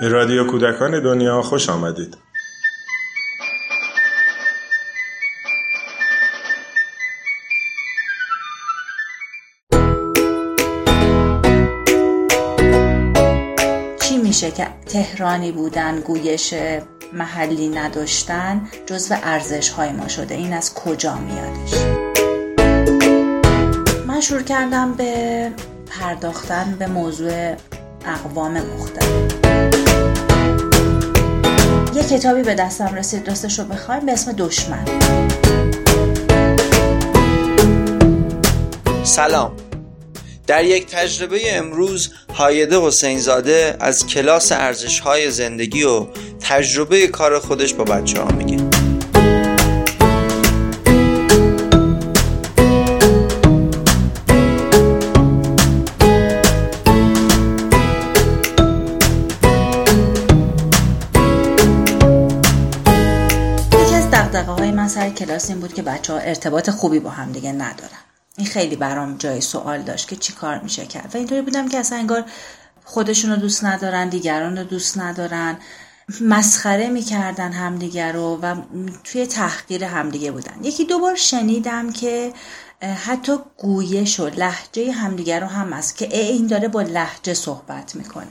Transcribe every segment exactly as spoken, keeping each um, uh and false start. به رادیو کودکان دنیا خوش آمدید. چی میشه که تهرانی بودن، گویش محلی نداشتن جزو ارزش‌های ما شده؟ این از کجا میادش؟ من شروع کردم به پرداختن به موضوع اقوام مختلف. یه کتابی به دستم رسید، دوستش رو بخوایم، به اسم دشمن. سلام. در یک تجربه امروز، هایده حسینزاده از کلاس ارزش‌های زندگی و تجربه کار خودش با بچه‌ها میگه. دقیقه‌های من سر کلاس این بود که بچه‌ها ارتباط خوبی با هم دیگه ندارن. این خیلی برام جای سوال داشت که چی کار میشه کرد. و اینطوری بودم که اصلا انگار خودشون رو دوست ندارن، دیگران رو دوست ندارن، مسخره میکردن همدیگر رو و توی تحقیر همدیگه بودن. یکی دو بار شنیدم که حتی گویش و لهجه همدیگر رو هم هست که این داره با لهجه صحبت میکنه.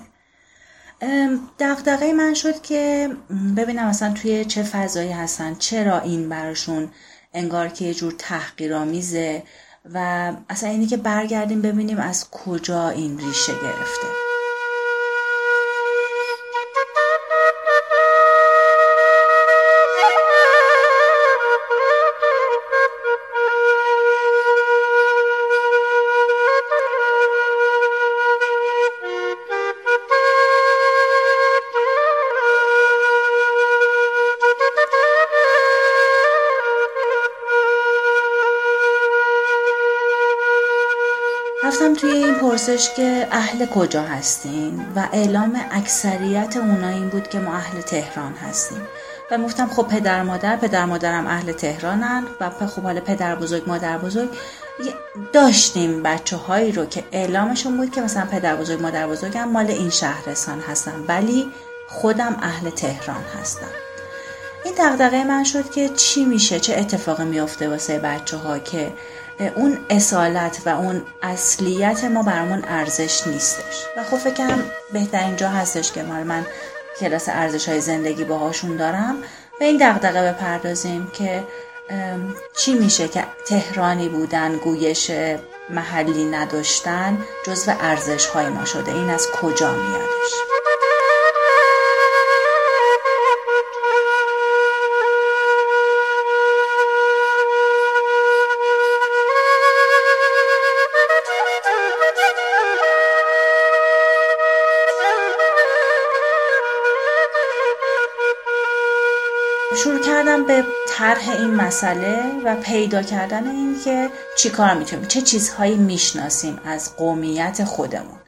دغدغه من شد که ببینم اصلا توی چه فضایی هستن، چرا این براشون انگار که یه جور تحقیرآمیزه و اصلا اینی که برگردیم ببینیم از کجا این ریشه گرفته. رفتم توی این پرسش که اهل کجا هستین و اعلام اکثریت اونا این بود که ما اهل تهران هستیم و گفتم خب پدر مادر پدر مادرم اهل تهرانن و خب حالا پدر بزرگ مادر بزرگ داشتیم بچه هایی رو که اعلامشون بود که مثلا پدر بزرگ مادر بزرگم مال این شهرستان هستم ولی خودم اهل تهران هستم. این دغدغه من شد که چی میشه، چه اتفاقی میفته واسه بچه ها که اون اصالت و اون اصلیت ما برامون ارزش نیستش. و خب فکرم بهترین جا هستش که مال من کلاس ارزش های زندگی باهاشون دارم به این دغدغه بپردازیم که چی میشه که تهرانی بودن، گویش محلی نداشتن جزو ارزش های ما شده. این از کجا میادش؟ شروع کردم به طرح این مسئله و پیدا کردن این که چی کار میتونیم، چه چیزهایی میشناسیم از قومیت خودمون.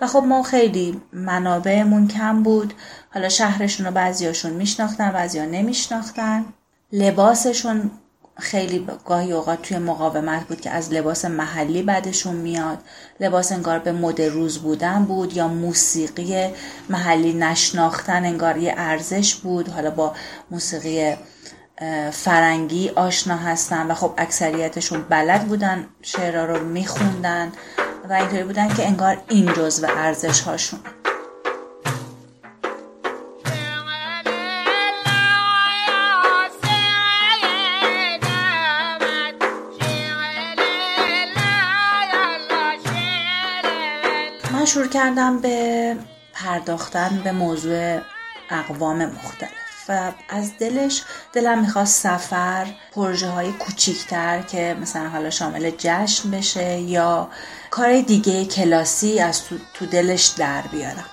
و خب ما خیلی منابعمون کم بود. حالا شهرشون رو بعضیاشون میشناختن، بعضیا نمیشناختن. لباسشون خیلی گاهی اوقات توی مقاومت بود که از لباس محلی بعدشون میاد. لباس انگار به مد روز بودن بود یا موسیقی محلی نشناختن انگار یه ارزش بود. حالا با موسیقی فرنگی آشنا هستن و خب اکثریتشون بلد بودن، شعرها رو میخوندن و اینطوری بودن که انگار این جزو ارزش هاشون. من شروع کردم به پرداختن به موضوع اقوام مختلف و از دلش دلم میخواست سفر، پروژه های کوچیکتر که مثلا حالا شامل جشن بشه یا کار دیگه کلاسی از تو, تو دلش در بیارم.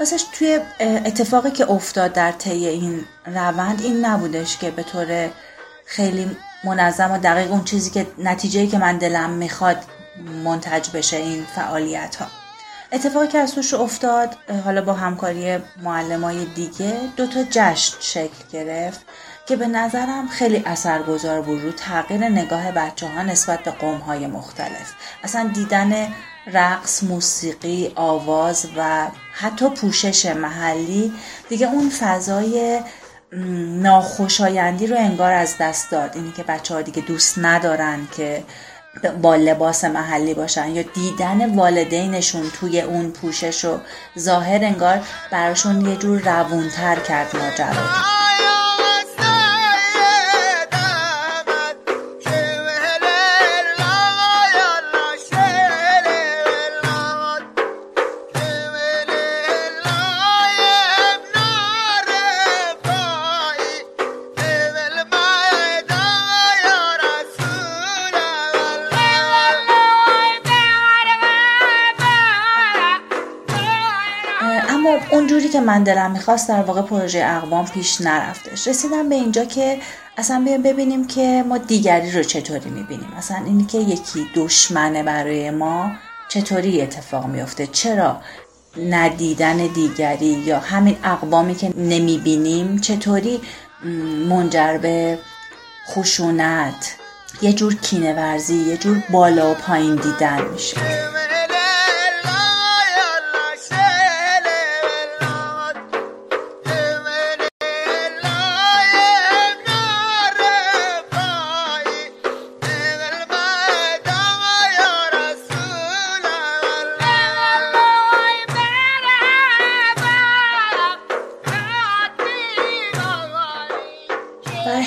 واسهش توی اتفاقی که افتاد در طی این روند این نبودش که به طور خیلی منظم و دقیق اون چیزی که نتیجهی که من دلم میخواد منتج بشه این فعالیت ها. اتفاقی که از توش افتاد، حالا با همکاری معلمای دیگه دو تا جشن شکل گرفت که به نظرم خیلی اثرگذار بود رو تغییر نگاه بچه‌ها نسبت به قوم‌های مختلف. اصلا دیدن رقص، موسیقی، آواز و حتی پوشش محلی دیگه اون فضای ناخوشایندی رو انگار از دست داد. اینی که بچه ها دیگه دوست ندارن که با لباس محلی باشن یا دیدن والدینشون توی اون پوشش و ظاهر انگار براشون یه جور روونتر کرد ماجرا. اونجوری که من دلم میخواست در واقع پروژه اقوام پیش نرفتش. رسیدم به اینجا که اصلا بیایم ببینیم که ما دیگری رو چطوری میبینیم، اصلا اینی که یکی دشمنه برای ما چطوری اتفاق میفته، چرا ندیدن دیگری یا همین اقوامی که نمیبینیم چطوری منجر به خشونت، یه جور کینه ورزی، یه جور بالا و پایین دیدن میشه.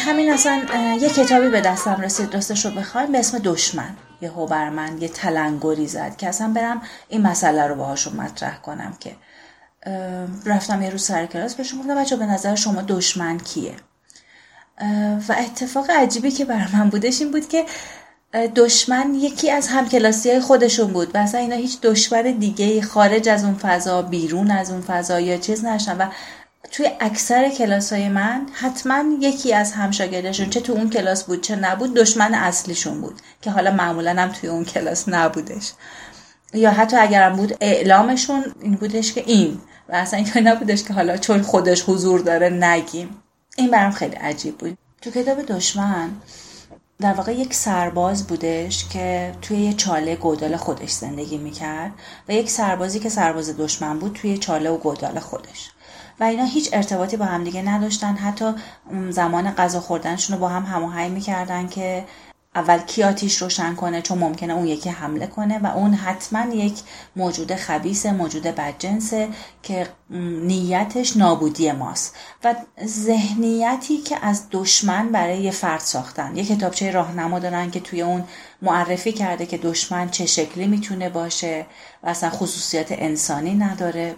همین اصلا یه کتابی به دستم رسید راستش رو بخوایم به اسم دشمن، یه هوبرمن یه تلنگری زد که اصلا برم این مسئله رو باهاشون مطرح کنم. که رفتم یه روز سر کلاس بهشون گفتم بچه‌ها به نظر شما دشمن کیه؟ و اتفاق عجیبی که برای من بودش این بود که دشمن یکی از همکلاسی‌های خودشون بود و اصلا اینا هیچ دشمن دیگه‌ای خارج از اون فضا، بیرون از اون فضا یا چیز نشن. و توی اکثر کلاس‌های من حتما یکی از همشاگردشون چه تو اون کلاس بود چه نبود دشمن اصلیشون بود که حالا معمولاً هم توی اون کلاس نبودش، یا حتی اگرم بود اعلامشون این بودش که این و اصلا این که نبودش که حالا چون خودش حضور داره نگیم. این برام خیلی عجیب بود. تو کتاب دشمن در واقع یک سرباز بودش که توی یه چاله گودال خودش زندگی میکرد و یک سربازی که سرباز دشمن بود توی چاله و گودال خودش و اینا هیچ ارتباطی با هم دیگه نداشتن. حتی زمان غذا خوردنشون رو با هم هماهنگ می‌کردن که اول کی آتیش روشن کنه چون ممکنه اون یکی حمله کنه و اون حتما یک موجود خبیث، موجود بدجنسه که نیتش نابودی ماست. و ذهنیتی که از دشمن برای یه فرد ساختن، یک کتابچه راهنما دارن که توی اون معرفی کرده که دشمن چه شکلی میتونه باشه و اصلا خصوصیات انسانی نداره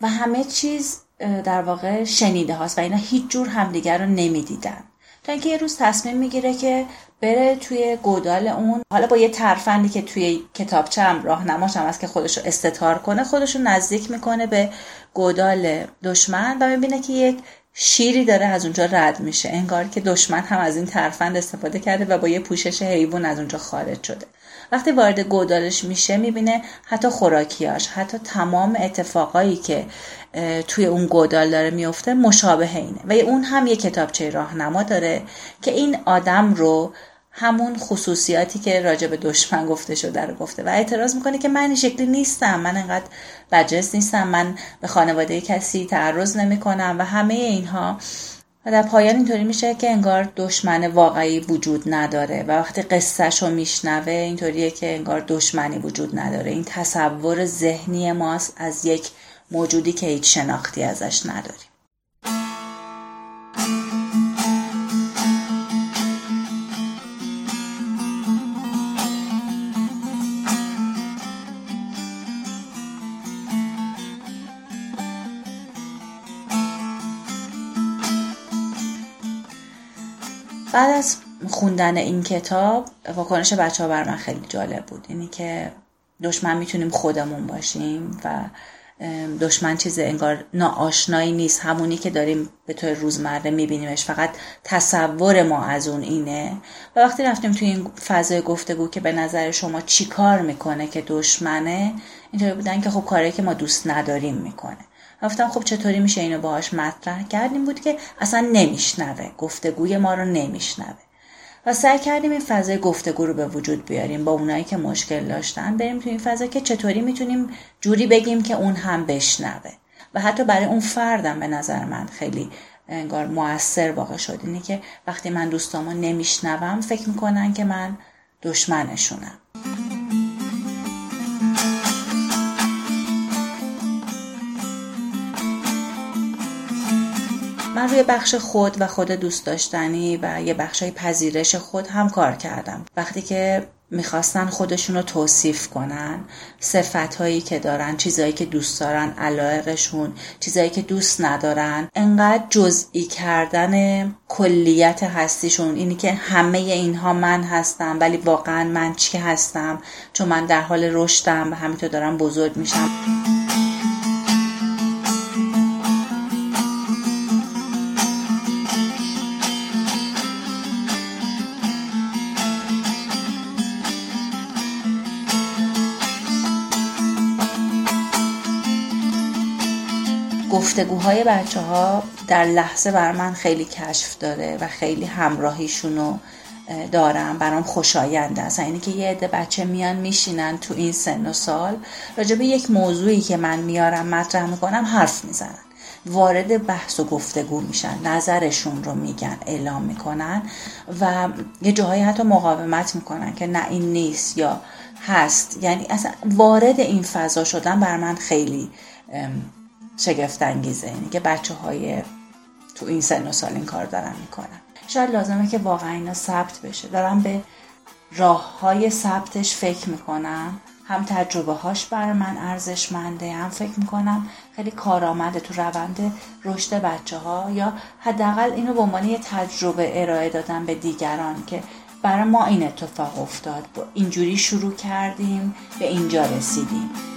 و همه چیز در واقع شنیده هاست و اینا هیچ جور همدیگر رو نمیدیدن. تا اینکه یه روز تصمیم میگیره که بره توی گودال اون، حالا با یه ترفندی که توی کتابچه هم راهنماش هم هست که خودش رو استتار کنه، خودش رو نزدیک میکنه به گودال دشمن و میبینه که یک شیری داره از اونجا رد میشه. انگار که دشمن هم از این ترفند استفاده کرده و با یه پوشش حیوان از اونجا خارج شده. وقتی وارد گودالش میشه میبینه حتی خوراکیاش، حتی تمام اتفاقایی که توی اون گودال داره میفته مشابه اینه و اون هم یه کتابچه راهنما داره که این آدم رو همون خصوصیاتی که راجع به دشمن گفته شده رو گفته و اعتراض میکنه که من این شکلی نیستم، من انقدر بدجنس نیستم، من به خانواده کسی تعرض نمیکنم و همه اینها. و در پایان اینطوری میشه که انگار دشمن واقعی وجود نداره و وقتی قصهش رو میشنوه اینطوریه که انگار دشمنی وجود نداره. این تصور ذهنی ماست از یک موجودی که هیچ شناختی ازش نداریم. بعد از خوندن این کتاب واکنش بچه ها بر من خیلی جالب بود. اینی که دشمن میتونیم خودمون باشیم و دشمن چیز انگار ناآشنایی نیست، همونی که داریم به طور روزمره میبینیمش، فقط تصور ما از اون اینه. و وقتی رفتیم توی این فضای گفتگو که به نظر شما چی کار میکنه که دشمنه، اینطوری بودن که خب کاری که ما دوست نداریم میکنه. گفتم خب چطوری میشه اینو باهاش مطرح کرد؟ این بود که اصلا نمیشنوه، گفتگوی ما رو نمیشنوه و سعی کردیم این فضای گفتگو رو به وجود بیاریم با اونایی که مشکل داشتن، بریم تو این فضا که چطوری میتونیم جوری بگیم که اون هم بشنوه و حتی برای اون فردم به نظر من خیلی انگار موثر واقع شد. اینه که وقتی من دوستامو نمیشنوم فکر میکنن که من دشمنشونم. من روی بخش خود و خود دوست داشتنی و یه بخشای پذیرش خود هم کار کردم. وقتی که میخواستن خودشون رو توصیف کنن، صفتهایی که دارن، چیزایی که دوست دارن، علایقشون، چیزایی که دوست ندارن، انقدر جزئی کردن کلیت هستیشون، اینی که همه اینها من هستم ولی واقعا من چی هستم، چون من در حال رشدم و همینطور دارم بزرگ میشم. گفتگوهای بچه ها در لحظه بر من خیلی کشف داره و خیلی همراهیشونو دارم، برام خوشاینده است. یعنی که یه عده بچه میان میشینن تو این سن و سال، راجع به یک موضوعی که من میارم مطرح میکنم حرف میزنن، وارد بحث و گفتگو میشن، نظرشون رو میگن، اعلام میکنن و یه جاهایی حتی مقاومت میکنن که نه این نیست یا هست. یعنی اصلا وارد این فضا شدن بر من خیلی شگفت‌انگیزه، یعنی که بچه های تو این سن و سال این کار دارن میکنن. شاید لازمه که واقعا اینا ثبت بشه. دارم به راه های ثبتش فکر میکنم، هم تجربه هاش برای من ارزشمنده، هم فکر میکنم خیلی کارآمده تو روند رشد بچه ها، یا حداقل اینو به عنوان یه تجربه ارائه دادن به دیگران که برای ما این اتفاق افتاد، اینجوری شروع کردیم به اینجا رسیدیم.